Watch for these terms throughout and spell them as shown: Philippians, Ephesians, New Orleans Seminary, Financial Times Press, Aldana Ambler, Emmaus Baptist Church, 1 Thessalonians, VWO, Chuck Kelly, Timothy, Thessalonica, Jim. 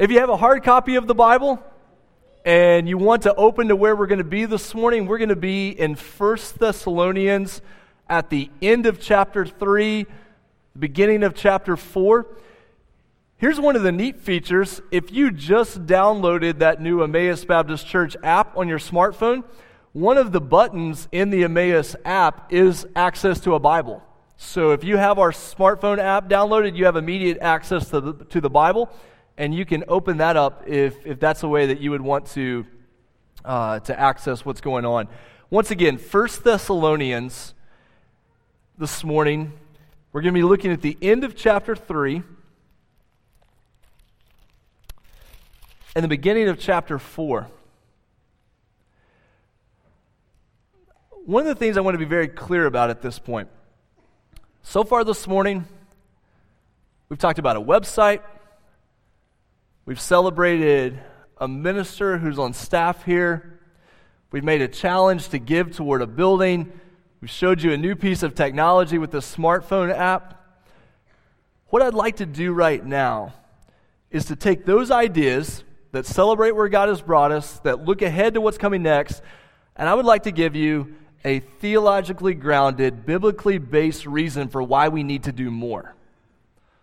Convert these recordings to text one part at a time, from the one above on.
If you have a hard copy of the Bible and you want to open to where we're going to be this morning, we're going to be in 1 Thessalonians at the end of chapter 3, beginning of chapter 4. Here's one of the neat features. If you just downloaded that new Emmaus Baptist Church app on your smartphone, one of the buttons in the Emmaus app is access to a Bible. So if you have our smartphone app downloaded, you have immediate access to the Bible. And you can open that up if that's a way that you would want to access what's going on. Once again, 1 Thessalonians this morning, we're going to be looking at the end of chapter 3 and the beginning of chapter 4. One of the things I want to be very clear about at this point, so far this morning, we've talked about a website. We've celebrated a minister who's on staff here. We've made a challenge to give toward a building. We've showed you a new piece of technology with the smartphone app. What I'd like to do right now is to take those ideas that celebrate where God has brought us, that look ahead to what's coming next, and I would like to give you a theologically grounded, biblically based reason for why we need to do more.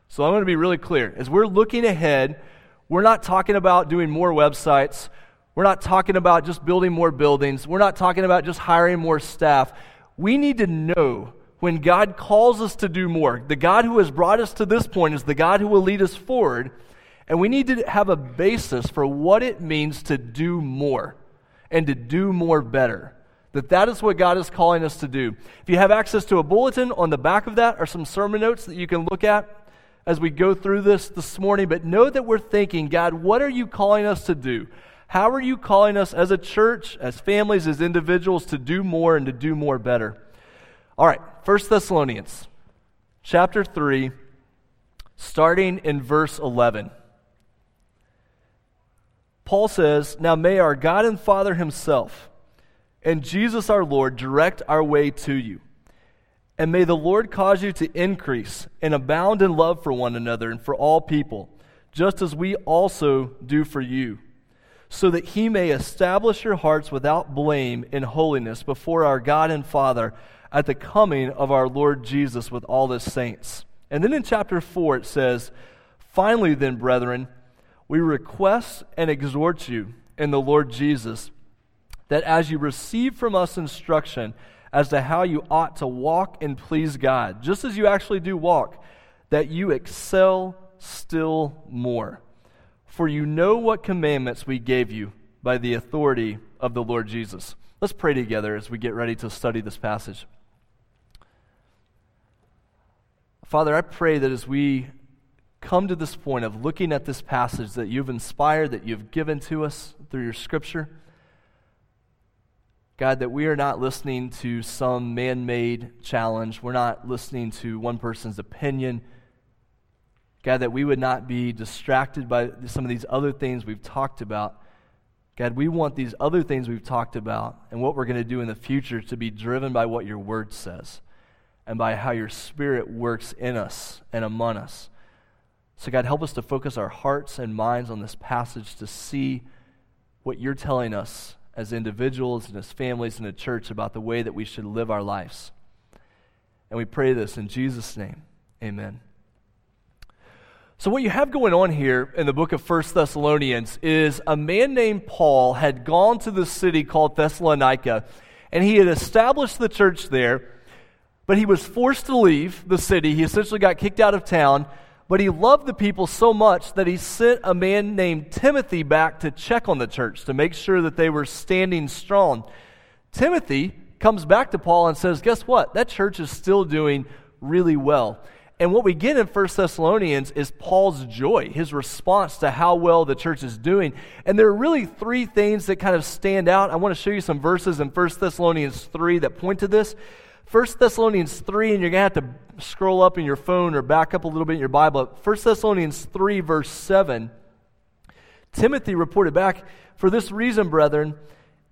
So I'm going to be really clear. As we're looking ahead, we're not talking about doing more websites. We're not talking about just building more buildings. We're not talking about just hiring more staff. We need to know when God calls us to do more. The God who has brought us to this point is the God who will lead us forward. And we need to have a basis for what it means to do more and to do more better. That is what God is calling us to do. If you have access to a bulletin, on the back of that are some sermon notes that you can look at as we go through this morning, but know that we're thinking, God, what are you calling us to do? How are you calling us as a church, as families, as individuals to do more and to do more better? All right, 1 Thessalonians chapter 3, starting in verse 11. Paul says, "Now may our God and Father himself and Jesus our Lord direct our way to you. And may the Lord cause you to increase and abound in love for one another and for all people, just as we also do for you, so that he may establish your hearts without blame in holiness before our God and Father at the coming of our Lord Jesus with all his saints." And then in chapter 4 it says, "Finally then, brethren, we request and exhort you in the Lord Jesus that as you receive from us instruction as to how you ought to walk and please God, just as you actually do walk, that you excel still more. For you know what commandments we gave you by the authority of the Lord Jesus." Let's pray together as we get ready to study this passage. Father, I pray that as we come to this point of looking at this passage that you've inspired, that you've given to us through your scripture, God, that we are not listening to some man-made challenge. We're not listening to one person's opinion. God, that we would not be distracted by some of these other things we've talked about. God, we want these other things we've talked about and what we're going to do in the future to be driven by what your word says and by how your spirit works in us and among us. So God, help us to focus our hearts and minds on this passage to see what you're telling us as individuals and as families in the church about the way that we should live our lives. And we pray this in Jesus' name, amen. So what you have going on here in the book of 1 Thessalonians is a man named Paul had gone to the city called Thessalonica, and he had established the church there, but he was forced to leave the city. He essentially got kicked out of town, but he loved the people so much that he sent a man named Timothy back to check on the church, to make sure that they were standing strong. Timothy comes back to Paul and says, guess what? That church is still doing really well. And what we get in 1 Thessalonians is Paul's joy, his response to how well the church is doing. And there are really three things that kind of stand out. I want to show you some verses in 1 Thessalonians 3 that point to this. 1 Thessalonians 3, and you're going to have to scroll up in your phone or back up a little bit in your Bible. 1 Thessalonians 3, verse 7, Timothy reported back, "For this reason, brethren,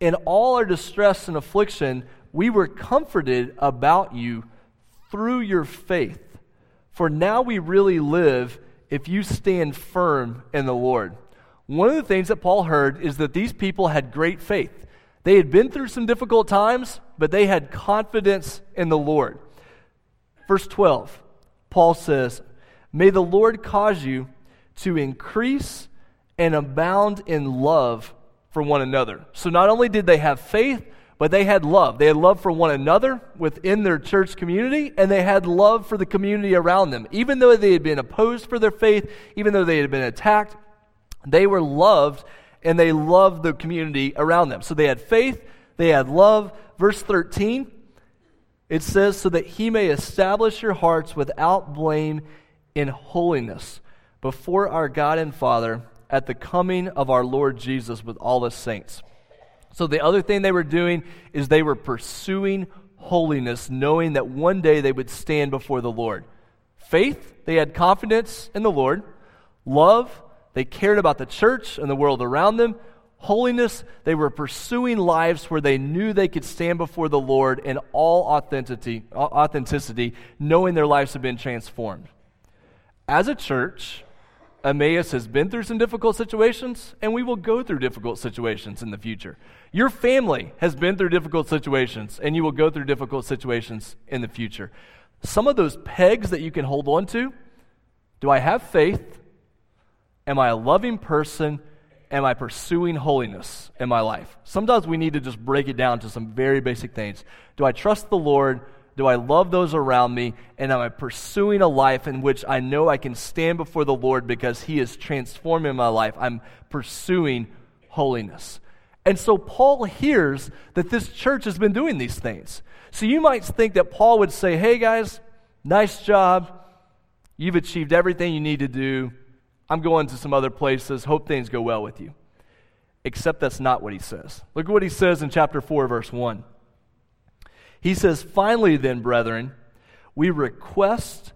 in all our distress and affliction, we were comforted about you through your faith. For now we really live if you stand firm in the Lord." one of the things that Paul heard is that these people had great faith. They had been through some difficult times, but they had confidence in the Lord. Verse 12, Paul says, "May the Lord cause you to increase and abound in love for one another." So not only did they have faith, but they had love. They had love for one another within their church community, and they had love for the community around them. Even though they had been opposed for their faith, even though they had been attacked, they were loved, and they loved the community around them. So they had faith, they had love. Verse 13, it says, "So that he may establish your hearts without blame in holiness before our God and Father at the coming of our Lord Jesus with all the saints." So the other thing they were doing is they were pursuing holiness, knowing that one day they would stand before the Lord. Faith, they had confidence in the Lord. Love, they cared about the church and the world around them. Holiness, they were pursuing lives where they knew they could stand before the Lord in all authenticity, knowing their lives have been transformed. As a church, Emmaus has been through some difficult situations, and we will go through difficult situations in the future. Your family has been through difficult situations, and you will go through difficult situations in the future. Some of those pegs that you can hold on to: do I have faith? Am I a loving person? Am I pursuing holiness in my life? Sometimes we need to just break it down to some very basic things. Do I trust the Lord? Do I love those around me? And am I pursuing a life in which I know I can stand before the Lord because he is transforming my life? I'm pursuing holiness. And so Paul hears that this church has been doing these things. So you might think that Paul would say, "Hey guys, nice job. You've achieved everything you need to do. I'm going to some other places. Hope things go well with you." Except that's not what he says. Look at what he says in chapter 4, verse 1. He says, "Finally then, brethren, we request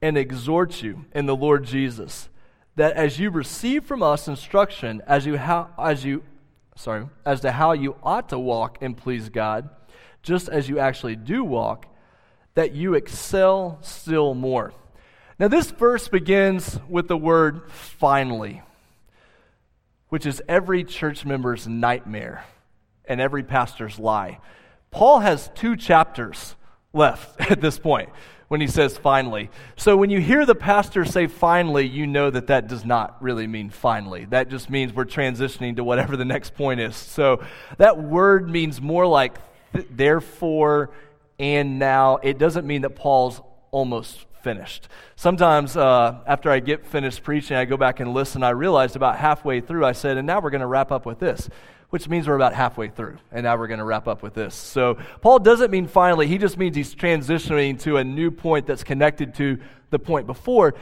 and exhort you in the Lord Jesus, that as you receive from us instruction as to how you ought to walk and please God, just as you actually do walk, that you excel still more." Now this verse begins with the word "finally," which is every church member's nightmare and every pastor's lie. Paul has 2 chapters left at this point when he says "finally." So when you hear the pastor say "finally," you know that that does not really mean finally. That just means we're transitioning to whatever the next point is. So that word means more like therefore and now. It doesn't mean that Paul's almost finished. Sometimes after I get finished preaching, I go back and listen. I realized about halfway through, I said, "And now we're going to wrap up with this," which means we're about halfway through, and now we're going to wrap up with this. So Paul doesn't mean finally. He just means he's transitioning to a new point that's connected to the point before.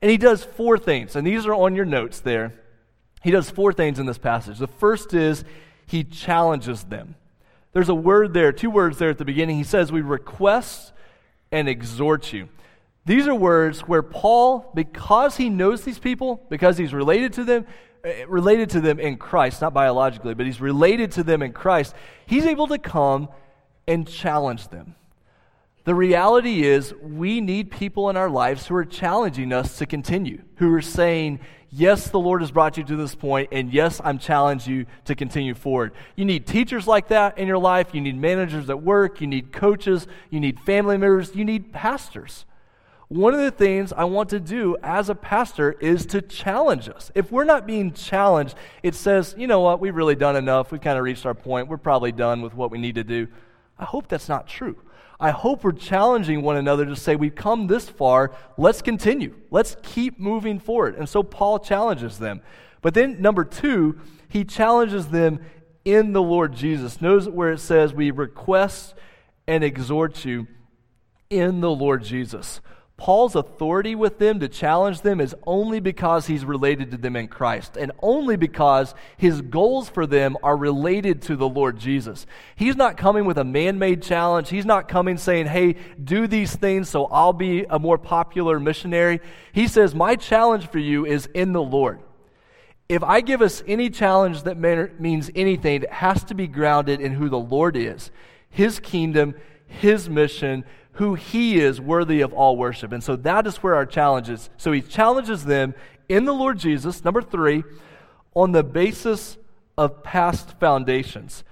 And he does 4 things, and these are on your notes there. He does 4 things in this passage. The first is he challenges them. There's a word there, 2 words there at the beginning. He says, "We request and exhort you." These are words where Paul, because he knows these people, because he's related to them in Christ, not biologically, but he's related to them in Christ, he's able to come and challenge them. The reality is we need people in our lives who are challenging us to continue, who are saying, "Yes, the Lord has brought you to this point, and yes, I'm challenging you to continue forward." You need teachers like that in your life. You need managers at work. You need coaches. You need family members. You need pastors. One of the things I want to do as a pastor is to challenge us. If we're not being challenged, it says, "You know what, we've really done enough. We've kind of reached our point. We're probably done with what we need to do." I hope that's not true. I hope we're challenging one another to say, "We've come this far. Let's continue. Let's keep moving forward." And so Paul challenges them. But then 2, he challenges them in the Lord Jesus. Notice where it says, "We request and exhort you in the Lord Jesus." Paul's authority with them to challenge them is only because he's related to them in Christ, and only because his goals for them are related to the Lord Jesus. He's not coming with a man-made challenge. He's not coming saying, "Hey, do these things so I'll be a more popular missionary." He says, "My challenge for you is in the Lord." If I give us any challenge that means anything, it has to be grounded in who the Lord is, his kingdom, his mission, who he is, worthy of all worship. And so that is where our challenge is. So he challenges them in the Lord Jesus. 3, on the basis of past foundations.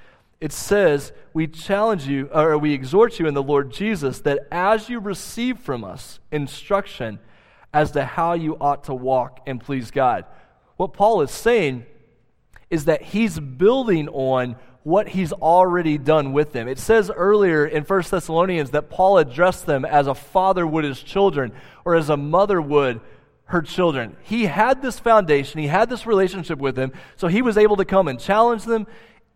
It says, we challenge you, or we exhort you in the Lord Jesus, that as you receive from us instruction as to how you ought to walk and please God. What Paul is saying is that he's building on what he's already done with them. It says earlier in 1 Thessalonians that Paul addressed them as a father would his children, or as a mother would her children. He had this foundation, he had this relationship with them, so he was able to come and challenge them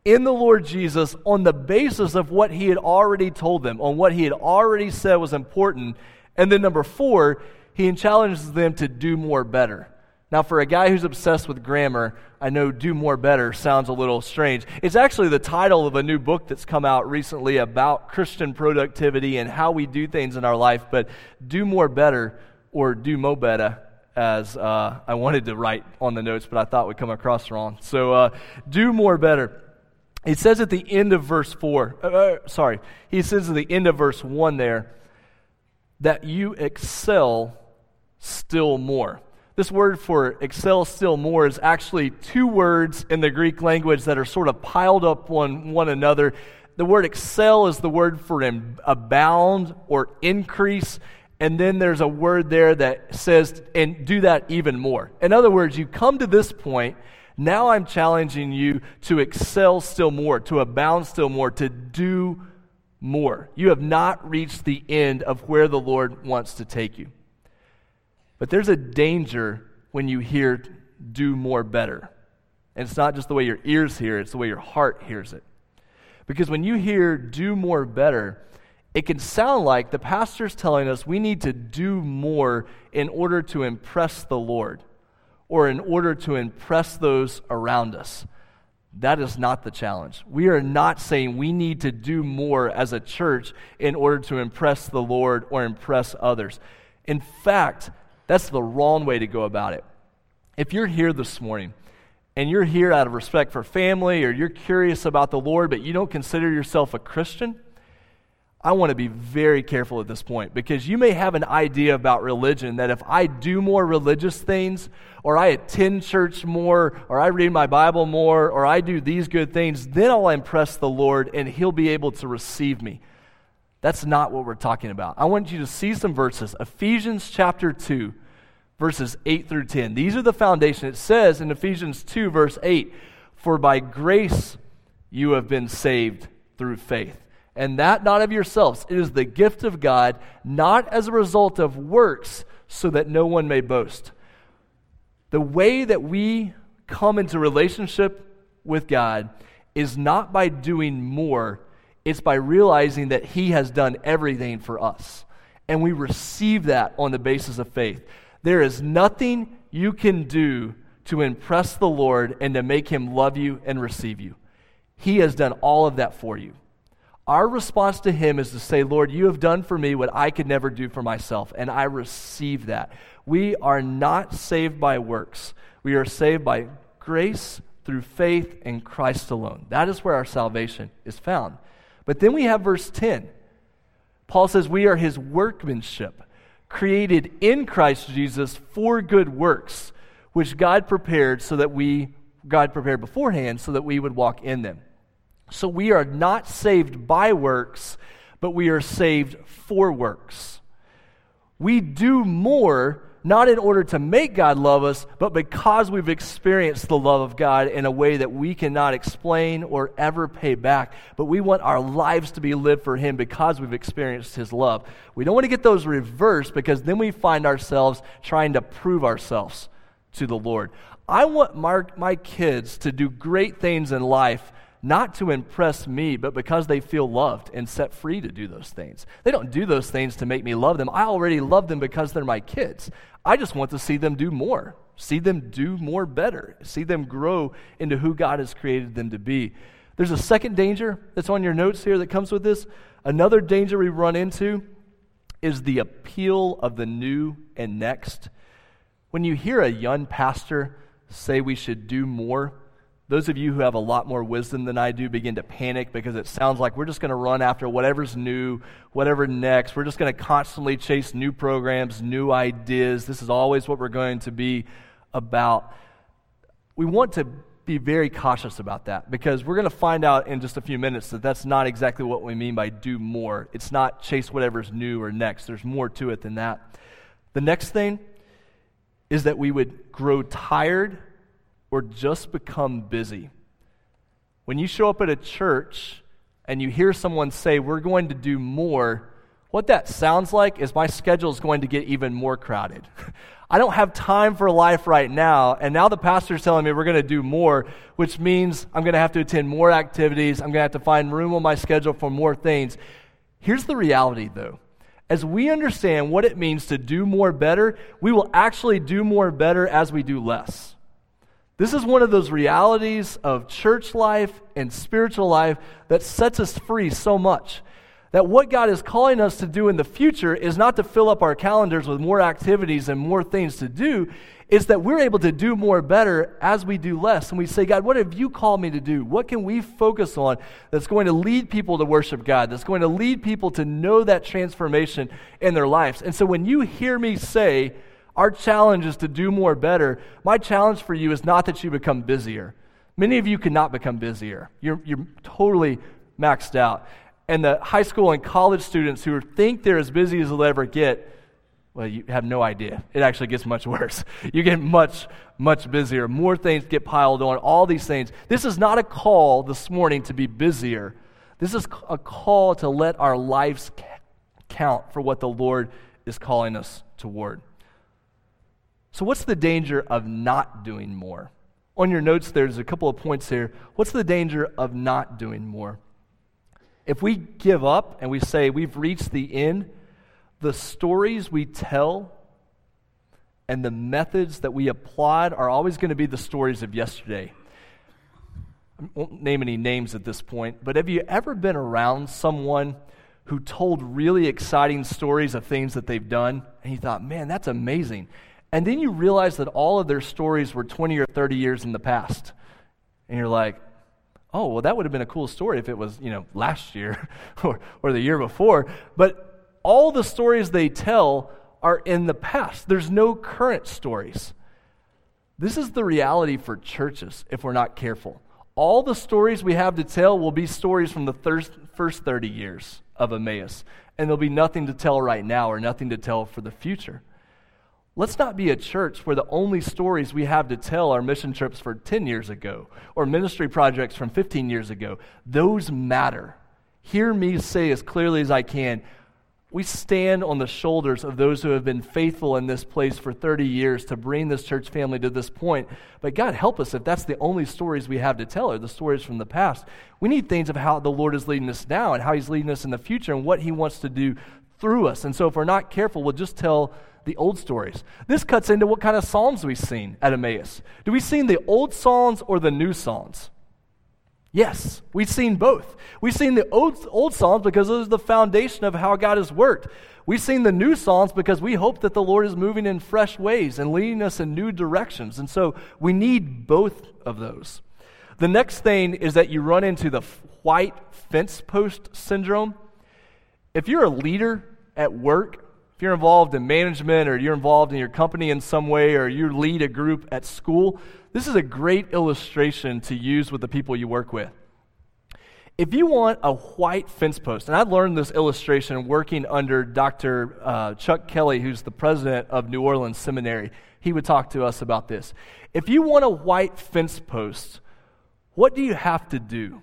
in the Lord Jesus on the basis of what he had already told them, on what he had already said was important. And then number 4, he challenges them to do more better. Now, for a guy who's obsessed with grammar, I know do more better sounds a little strange. It's actually the title of a new book that's come out recently about Christian productivity and how we do things in our life, but do more better, or do mo better, as I wanted to write on the notes, but I thought would come across wrong. So do more better. It says at the end of verse 4, he says at the end of verse 1 there, that you excel still more. This word for excel still more is actually two words in the Greek language that are sort of piled up on one another. The word excel is the word for abound or increase, and then there's a word there that says, and do that even more. In other words, you come to this point, now I'm challenging you to excel still more, to abound still more, to do more. You have not reached the end of where the Lord wants to take you. But there's a danger when you hear do more better. And it's not just the way your ears hear it, it's the way your heart hears it. Because when you hear do more better, it can sound like the pastor's telling us we need to do more in order to impress the Lord, or in order to impress those around us. That is not the challenge. We are not saying we need to do more as a church in order to impress the Lord or impress others. In fact, that's the wrong way to go about it. If you're here this morning, and you're here out of respect for family, or you're curious about the Lord, but you don't consider yourself a Christian, I want to be very careful at this point, because you may have an idea about religion that if I do more religious things, or I attend church more, or I read my Bible more, or I do these good things, then I'll impress the Lord and he'll be able to receive me. That's not what we're talking about. I want you to see some verses. Ephesians chapter 2, verses 8 through 10. These are the foundation. It says in Ephesians 2, verse 8, "For by grace you have been saved through faith. And that not of yourselves. It is the gift of God, not as a result of works, so that no one may boast." The way that we come into relationship with God is not by doing more. It's by realizing that he has done everything for us. And we receive that on the basis of faith. There is nothing you can do to impress the Lord and to make him love you and receive you. He has done all of that for you. Our response to him is to say, "Lord, you have done for me what I could never do for myself, and I receive that." We are not saved by works. We are saved by grace through faith in Christ alone. That is where our salvation is found. But then we have verse 10. Paul says, "We are his workmanship, created in Christ Jesus for good works, which God prepared beforehand so that we would walk in them." So we are not saved by works, but we are saved for works. We do more, not in order to make God love us, but because we've experienced the love of God in a way that we cannot explain or ever pay back. But we want our lives to be lived for him because we've experienced his love. We don't want to get those reversed, because then we find ourselves trying to prove ourselves to the Lord. I want my kids to do great things in life, not to impress me, but because they feel loved and set free to do those things. They don't do those things to make me love them. I already love them because they're my kids. I just want to see them do more, see them do more better, see them grow into who God has created them to be. There's a second danger that's on your notes here that comes with this. Another danger we run into is the appeal of the new and next. When you hear a young pastor say we should do more, those of you who have a lot more wisdom than I do begin to panic, because it sounds like we're just going to run after whatever's new, whatever next. We're just going to constantly chase new programs, new ideas. This is always what we're going to be about. we want to be very cautious about that, because we're going to find out in just a few minutes that that's not exactly what we mean by do more. It's not chase whatever's new or next. There's more to it than that. The next thing is that we would grow tired or just become busy. When you show up at a church and you hear someone say, we're going to do more, what that sounds like is my schedule is going to get even more crowded. I don't have time for life right now, and now the pastor's telling me we're going to do more, which means I'm going to have to attend more activities. I'm going to have to find room on my schedule for more things. Here's the reality, though. As we understand what it means to do more better, we will actually do more better as we do less. This is one of those realities of church life and spiritual life that sets us free so much. That what God is calling us to do in the future is not to fill up our calendars with more activities and more things to do. It's that we're able to do more better as we do less. And we say, God, what have you called me to do? What can we focus on that's going to lead people to worship God, that's going to lead people to know that transformation in their lives? And so when you hear me say, our challenge is to do more better, my challenge for you is not that you become busier. Many of you cannot become busier. You're totally maxed out. And the high school and college students who think they're as busy as they'll ever get, well, you have no idea. It actually gets much worse. You get much, much busier. More things get piled on, all these things. This is not a call this morning to be busier. This is a call to let our lives count for what the Lord is calling us toward. So what's the danger of not doing more? On your notes, there's a couple of points here. What's the danger of not doing more? If we give up and we say we've reached the end, the stories we tell and the methods that we applied are always going to be the stories of yesterday. I won't name any names at this point, but have you ever been around someone who told really exciting stories of things that they've done, and you thought, man, that's amazing? And then you realize that all of their stories were 20 or 30 years in the past, and you're like, oh, well, that would have been a cool story if it was, last year or the year before. But all the stories they tell are in the past. There's no current stories. This is the reality for churches if we're not careful. All the stories we have to tell will be stories from the first 30 years of Emmaus, and there'll be nothing to tell right now or nothing to tell for the future. Let's not be a church where the only stories we have to tell are mission trips for 10 years ago or ministry projects from 15 years ago. Those matter. Hear me say as clearly as I can, we stand on the shoulders of those who have been faithful in this place for 30 years to bring this church family to this point. But God help us if that's the only stories we have to tell are the stories from the past. We need things of how the Lord is leading us now and how he's leading us in the future and what he wants to do through us. And so if we're not careful, we'll just tell the old stories. This cuts into what kind of psalms we've seen at Emmaus. Do we seen the old psalms or the new psalms? Yes, we've seen both. We've seen the old psalms because those are the foundation of how God has worked. We've seen the new psalms because we hope that the Lord is moving in fresh ways and leading us in new directions. And so we need both of those. The next thing is that you run into the white fence post syndrome. If you're a leader at work, if you're involved in management or you're involved in your company in some way or you lead a group at school, this is a great illustration to use with the people you work with. If you want a white fence post, and I learned this illustration working under Dr. Chuck Kelly, who's the president of New Orleans Seminary. He would talk to us about this. If you want a white fence post, what do you have to do?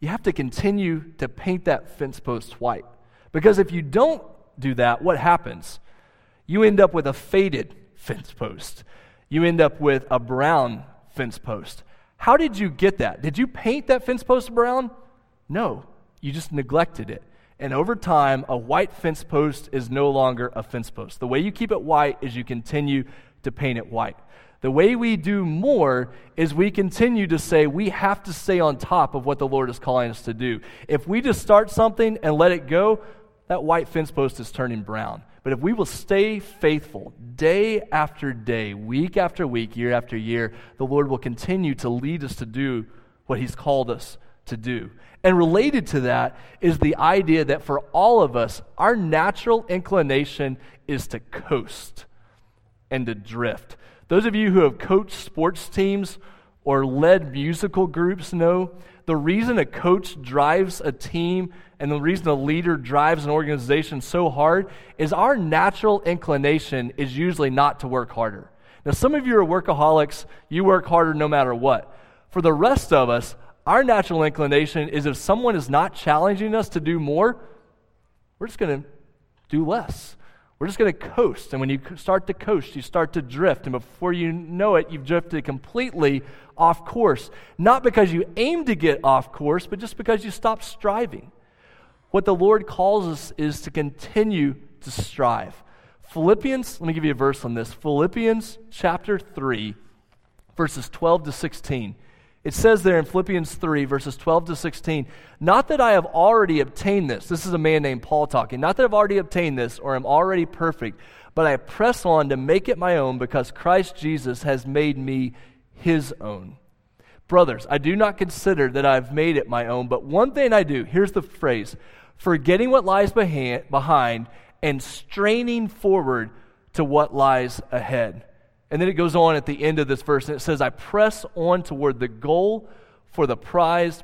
You have to continue to paint that fence post white. Because if you don't do that, what happens? You end up with a faded fence post. You end up with a brown fence post. How did you get that? Did you paint that fence post brown? No, you just neglected it. And over time, a white fence post is no longer a fence post. The way you keep it white is you continue to paint it white. The way we do more is we continue to say we have to stay on top of what the Lord is calling us to do. If we just start something and let it go, that white fence post is turning brown. But if we will stay faithful day after day, week after week, year after year, the Lord will continue to lead us to do what he's called us to do. And related to that is the idea that for all of us, our natural inclination is to coast and to drift. Those of you who have coached sports teams or led musical groups know the reason a coach drives a team and the reason a leader drives an organization so hard is our natural inclination is usually not to work harder. Now, some of you are workaholics. You work harder no matter what. For the rest of us, our natural inclination is if someone is not challenging us to do more, we're just going to do less. We're just going to coast. And when you start to coast, you start to drift. And before you know it, you've drifted completely off course. Not because you aim to get off course, but just because you stop striving. What the Lord calls us is to continue to strive. Philippians, let me give you a verse on this. Philippians chapter 3, verses 12 to 16. It says there in Philippians 3, verses 12 to 16, not that I have already obtained this. This is a man named Paul talking. Not that I've already obtained this or am already perfect, but I press on to make it my own because Christ Jesus has made me his own. Brothers, I do not consider that I've made it my own, but one thing I do, here's the phrase, forgetting what lies behind and straining forward to what lies ahead. And then it goes on at the end of this verse, and it says, I press on toward the goal for the prize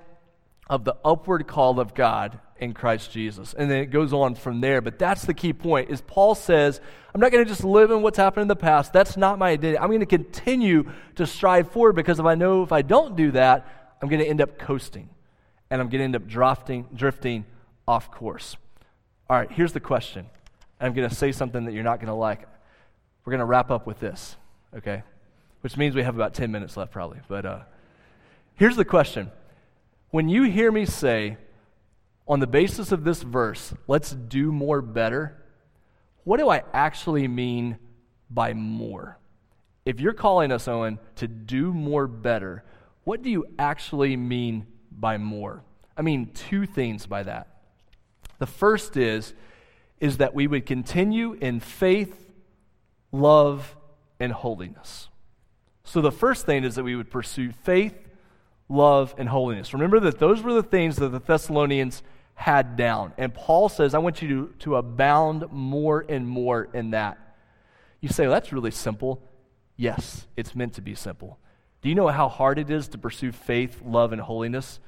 of the upward call of God in Christ Jesus. And then it goes on from there, but that's the key point, is Paul says, I'm not going to just live in what's happened in the past. That's not my identity. I'm going to continue to strive forward because if I know if I don't do that, I'm going to end up coasting, and I'm going to end up drifting off course. All right, here's the question. I'm going to say something that you're not going to like. We're going to wrap up with this, okay? Which means we have about 10 minutes left probably. But here's the question. When you hear me say, on the basis of this verse, let's do more better, what do I actually mean by more? If you're calling us, Owen, to do more better, what do you actually mean by more? I mean two things by that. The first is that we would continue in faith, love, and holiness. So the first thing is that we would pursue faith, love, and holiness. Remember that those were the things that the Thessalonians had down. And Paul says, I want you to abound more and more in that. You say, well, that's really simple. Yes, it's meant to be simple. Do you know how hard it is to pursue faith, love, and holiness?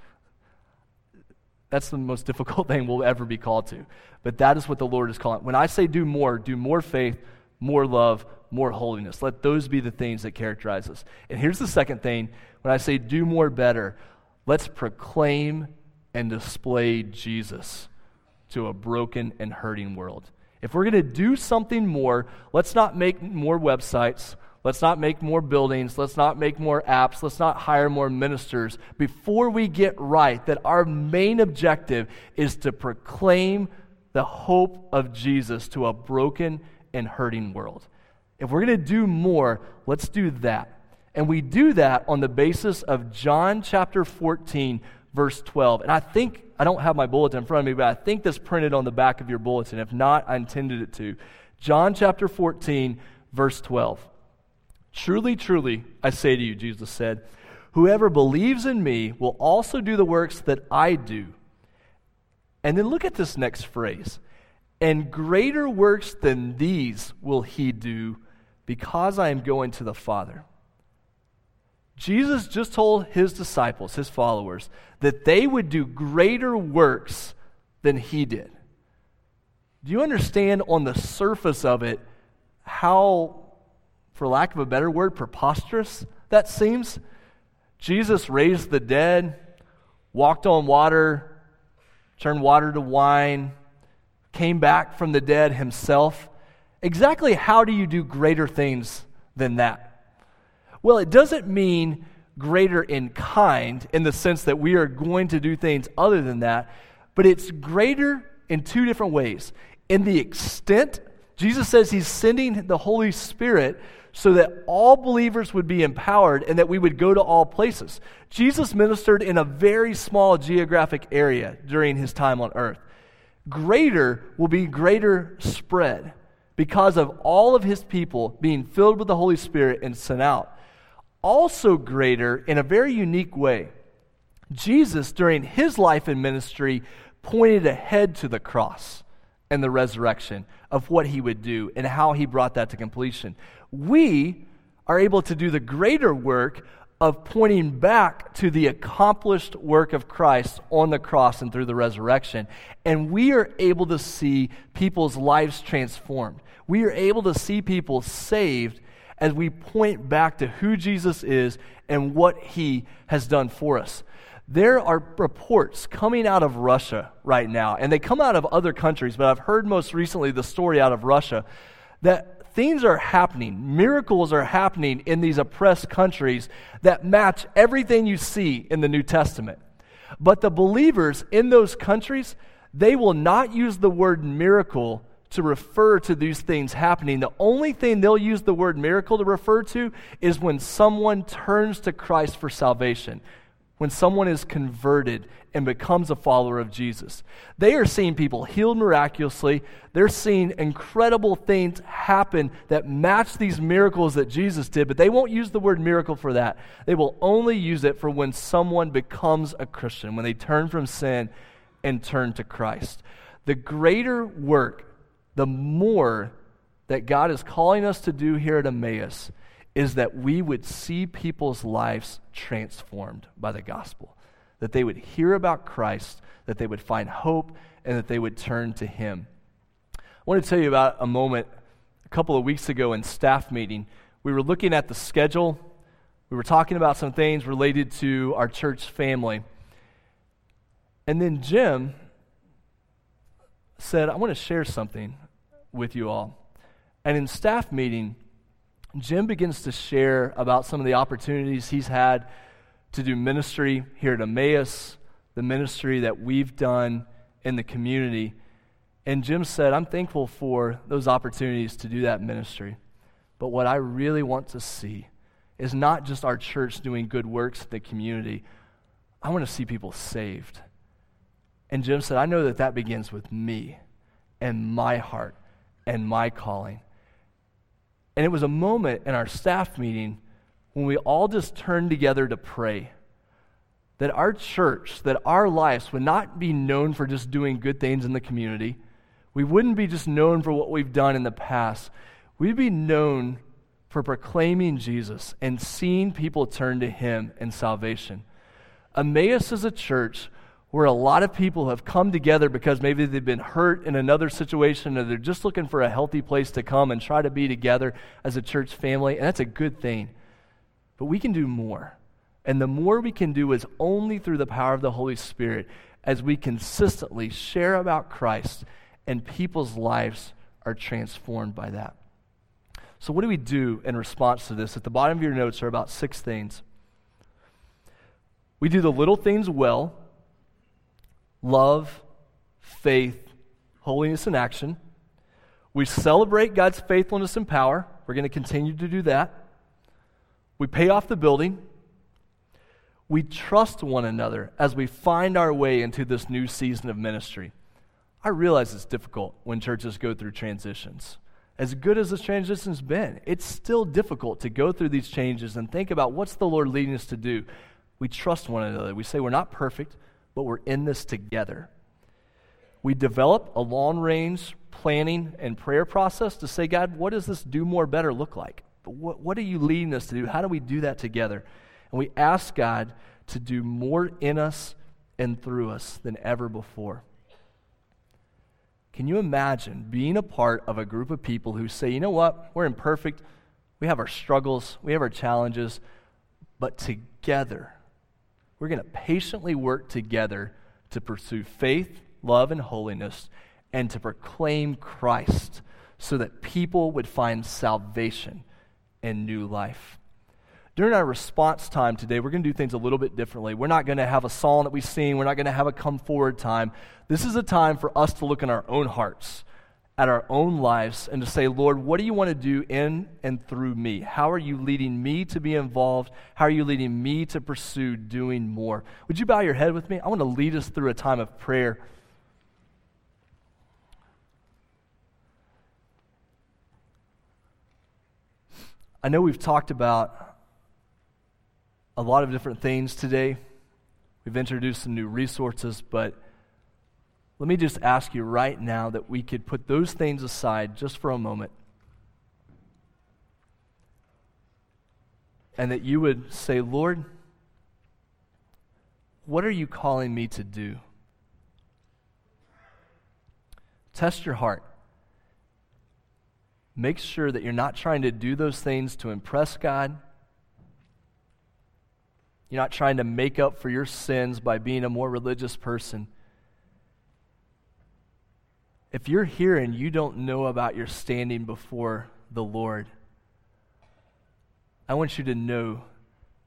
That's the most difficult thing we'll ever be called to. But that is what the Lord is calling. When I say do more faith, more love, more holiness. Let those be the things that characterize us. And here's the second thing. When I say do more better, let's proclaim and display Jesus to a broken and hurting world. If we're going to do something more, let's not make more websites. Let's not make more buildings. Let's not make more apps. Let's not hire more ministers. Before we get right, that our main objective is to proclaim the hope of Jesus to a broken and hurting world. If we're going to do more, let's do that. And we do that on the basis of John chapter 14, verse 12. And I think, I don't have my bulletin in front of me, but I think this printed on the back of your bulletin. If not, I intended it to. John chapter 14, verse 12. Truly, truly, I say to you, Jesus said, whoever believes in me will also do the works that I do. And then look at this next phrase. And greater works than these will he do, because I am going to the Father. Jesus just told his disciples, his followers, that they would do greater works than he did. Do you understand on the surface of it how, for lack of a better word, preposterous that seems? Jesus raised the dead, walked on water, turned water to wine, came back from the dead himself. Exactly how do you do greater things than that? Well, it doesn't mean greater in kind in the sense that we are going to do things other than that, but it's greater in two different ways. In the extent, Jesus says he's sending the Holy Spirit so that all believers would be empowered and that we would go to all places. Jesus ministered in a very small geographic area during his time on earth. Greater will be greater spread because of all of his people being filled with the Holy Spirit and sent out. Also greater in a very unique way. Jesus, during his life and ministry, pointed ahead to the cross and the resurrection of what he would do and how he brought that to completion. We are able to do the greater work of pointing back to the accomplished work of Christ on the cross and through the resurrection. And we are able to see people's lives transformed. We are able to see people saved as we point back to who Jesus is and what he has done for us. There are reports coming out of Russia right now, and they come out of other countries, but I've heard most recently the story out of Russia that things are happening, miracles are happening in these oppressed countries that match everything you see in the New Testament. But the believers in those countries, they will not use the word miracle to refer to these things happening. The only thing they'll use the word miracle to refer to is when someone turns to Christ for salvation. When someone is converted and becomes a follower of Jesus. They are seeing people healed miraculously. They're seeing incredible things happen that match these miracles that Jesus did, but they won't use the word miracle for that. They will only use it for when someone becomes a Christian, when they turn from sin and turn to Christ. The greater work, the more that God is calling us to do here at Emmaus, is that we would see people's lives transformed by the gospel, that they would hear about Christ, that they would find hope, and that they would turn to him. I want to tell you about a moment a couple of weeks ago in staff meeting. We were looking at the schedule. We were talking about some things related to our church family. And then Jim said, I want to share something with you all. And in staff meeting, Jim begins to share about some of the opportunities he's had to do ministry here at Emmaus, the ministry that we've done in the community. And Jim said, I'm thankful for those opportunities to do that ministry. But what I really want to see is not just our church doing good works in the community. I want to see people saved. And Jim said, I know that that begins with me and my heart and my calling. And it was a moment in our staff meeting when we all just turned together to pray that our church, that our lives would not be known for just doing good things in the community. We wouldn't be just known for what we've done in the past. We'd be known for proclaiming Jesus and seeing people turn to him in salvation. Emmaus is a church where a lot of people have come together because maybe they've been hurt in another situation or they're just looking for a healthy place to come and try to be together as a church family, and that's a good thing. But we can do more, and the more we can do is only through the power of the Holy Spirit as we consistently share about Christ and people's lives are transformed by that. So what do we do in response to this? At the bottom of your notes are about 6 things. We do the little things well: love, faith, holiness in action. We celebrate God's faithfulness and power. We're going to continue to do that. We pay off the building. We trust one another as we find our way into this new season of ministry. I realize it's difficult when churches go through transitions. As good as this transition's been, it's still difficult to go through these changes and think about what's the Lord leading us to do. We trust one another. We say we're not perfect, but we're in this together. We develop a long-range planning and prayer process to say, God, what does this do more better look like? What are you leading us to do? How do we do that together? And we ask God to do more in us and through us than ever before. Can you imagine being a part of a group of people who say, you know what, we're imperfect, we have our struggles, we have our challenges, but together, we're going to patiently work together to pursue faith, love, and holiness, and to proclaim Christ so that people would find salvation and new life. During our response time today, we're going to do things a little bit differently. We're not going to have a song that we sing. We're not going to have a come forward time. This is a time for us to look in our own hearts, at our own lives, and to say, Lord, what do you want to do in and through me? How are you leading me to be involved? How are you leading me to pursue doing more? Would you bow your head with me? I want to lead us through a time of prayer. I know we've talked about a lot of different things today. We've introduced some new resources, but let me just ask you right now that we could put those things aside just for a moment and that you would say, Lord, what are you calling me to do? Test your heart. Make sure that you're not trying to do those things to impress God. You're not trying to make up for your sins by being a more religious person. If you're here and you don't know about your standing before the Lord, I want you to know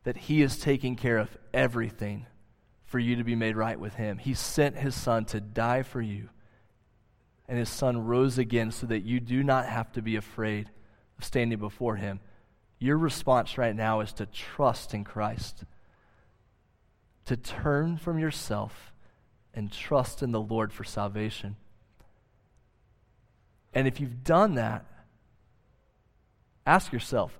that He is taking care of everything for you to be made right with Him. He sent His Son to die for you, and His Son rose again so that you do not have to be afraid of standing before Him. Your response right now is to trust in Christ, to turn from yourself and trust in the Lord for salvation. And if you've done that, ask yourself,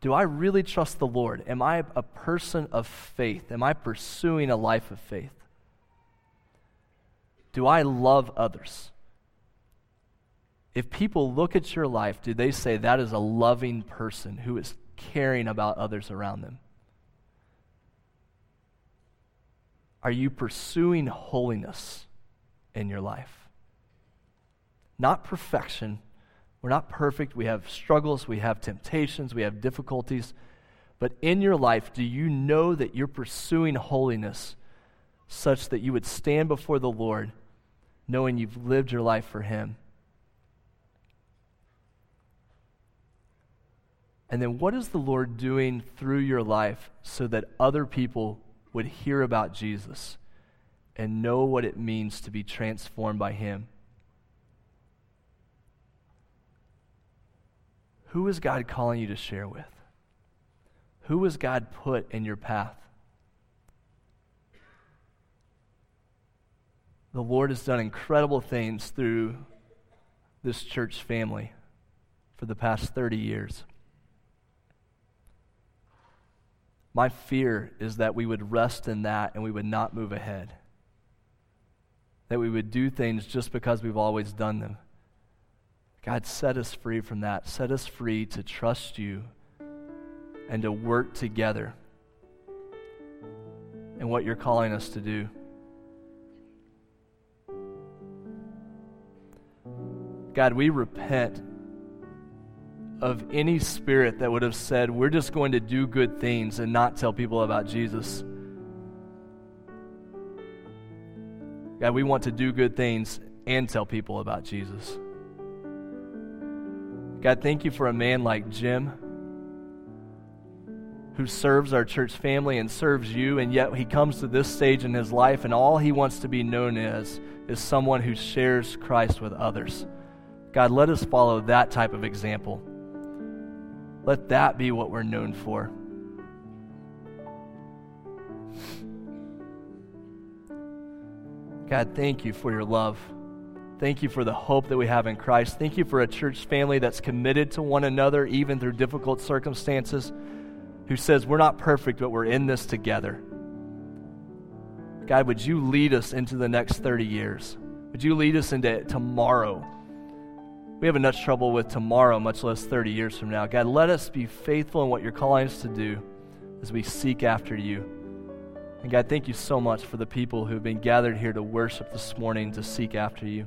do I really trust the Lord? Am I a person of faith? Am I pursuing a life of faith? Do I love others? If people look at your life, do they say that is a loving person who is caring about others around them? Are you pursuing holiness in your life? Not perfection. We're not perfect. We have struggles. We have temptations. We have difficulties. But in your life, do you know that you're pursuing holiness such that you would stand before the Lord knowing you've lived your life for Him? And then what is the Lord doing through your life so that other people would hear about Jesus and know what it means to be transformed by Him? Who is God calling you to share with? Who has God put in your path? The Lord has done incredible things through this church family for the past 30 years. My fear is that we would rest in that and we would not move ahead. That we would do things just because we've always done them. God, set us free from that. Set us free to trust You and to work together in what You're calling us to do. God, we repent of any spirit that would have said, we're just going to do good things and not tell people about Jesus. God, we want to do good things and tell people about Jesus. God, thank You for a man like Jim who serves our church family and serves You, and yet he comes to this stage in his life and all he wants to be known as is someone who shares Christ with others. God, let us follow that type of example. Let that be what we're known for. God, thank You for Your love. Thank You for the hope that we have in Christ. Thank You for a church family that's committed to one another, even through difficult circumstances, who says we're not perfect, but we're in this together. God, would You lead us into the next 30 years? Would You lead us into tomorrow? We have enough trouble with tomorrow, much less 30 years from now. God, let us be faithful in what You're calling us to do as we seek after You. And God, thank You so much for the people who have been gathered here to worship this morning, to seek after You.